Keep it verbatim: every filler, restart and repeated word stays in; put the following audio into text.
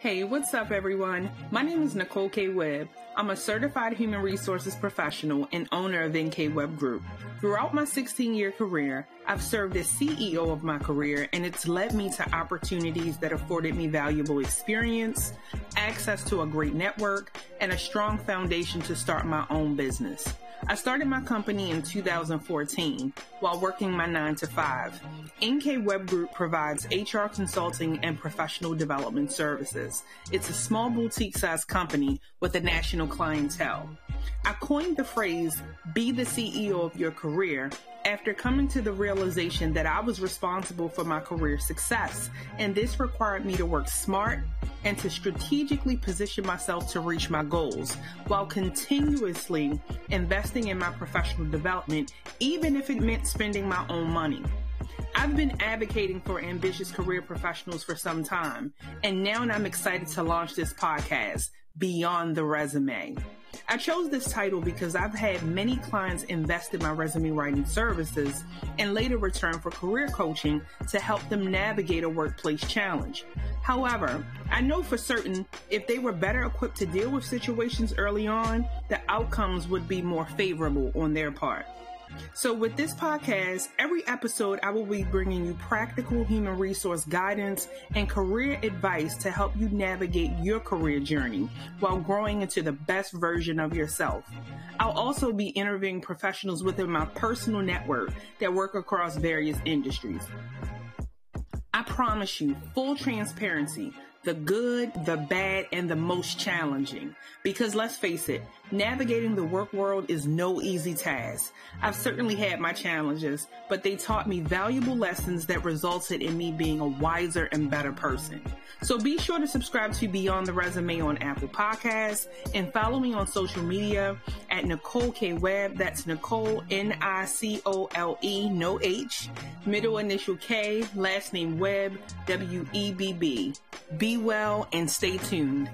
Hey, what's up, everyone? My name is Nicole K. Webb. I'm a certified human resources professional and owner of N K Webb Group. Throughout my sixteen-year career, I've served as C E O of my career, and it's led me to opportunities that afforded me valuable experience, access to a great network, and a strong foundation to start my own business. I started my company in two thousand fourteen while working my nine to five. N K Webb Group provides H R consulting and professional development services. It's a small boutique-sized company with a national clientele. I coined the phrase, be the C E O of your career, after coming to the realization that I was responsible for my career success, and this required me to work smart and to strategically position myself to reach my goals while continuously investing in my professional development, even if it meant spending my own money. I've been advocating for ambitious career professionals for some time, and now I'm excited to launch this podcast, Beyond the Resume. I chose this title because I've had many clients invest in my resume writing services and later return for career coaching to help them navigate a workplace challenge. However, I know for certain if they were better equipped to deal with situations early on, the outcomes would be more favorable on their part. So with this podcast, every episode, I will be bringing you practical human resource guidance and career advice to help you navigate your career journey while growing into the best version of yourself. I'll also be interviewing professionals within my personal network that work across various industries. I promise you full transparency. The good, the bad, and the most challenging. Because let's face it, navigating the work world is no easy task. I've certainly had my challenges, but they taught me valuable lessons that resulted in me being a wiser and better person. So be sure to subscribe to Beyond the Resume on Apple Podcasts and follow me on social media at Nicole K. Webb. That's Nicole, N I C O L E, no H, middle initial K, last name Webb, W E B B. Be well and stay tuned.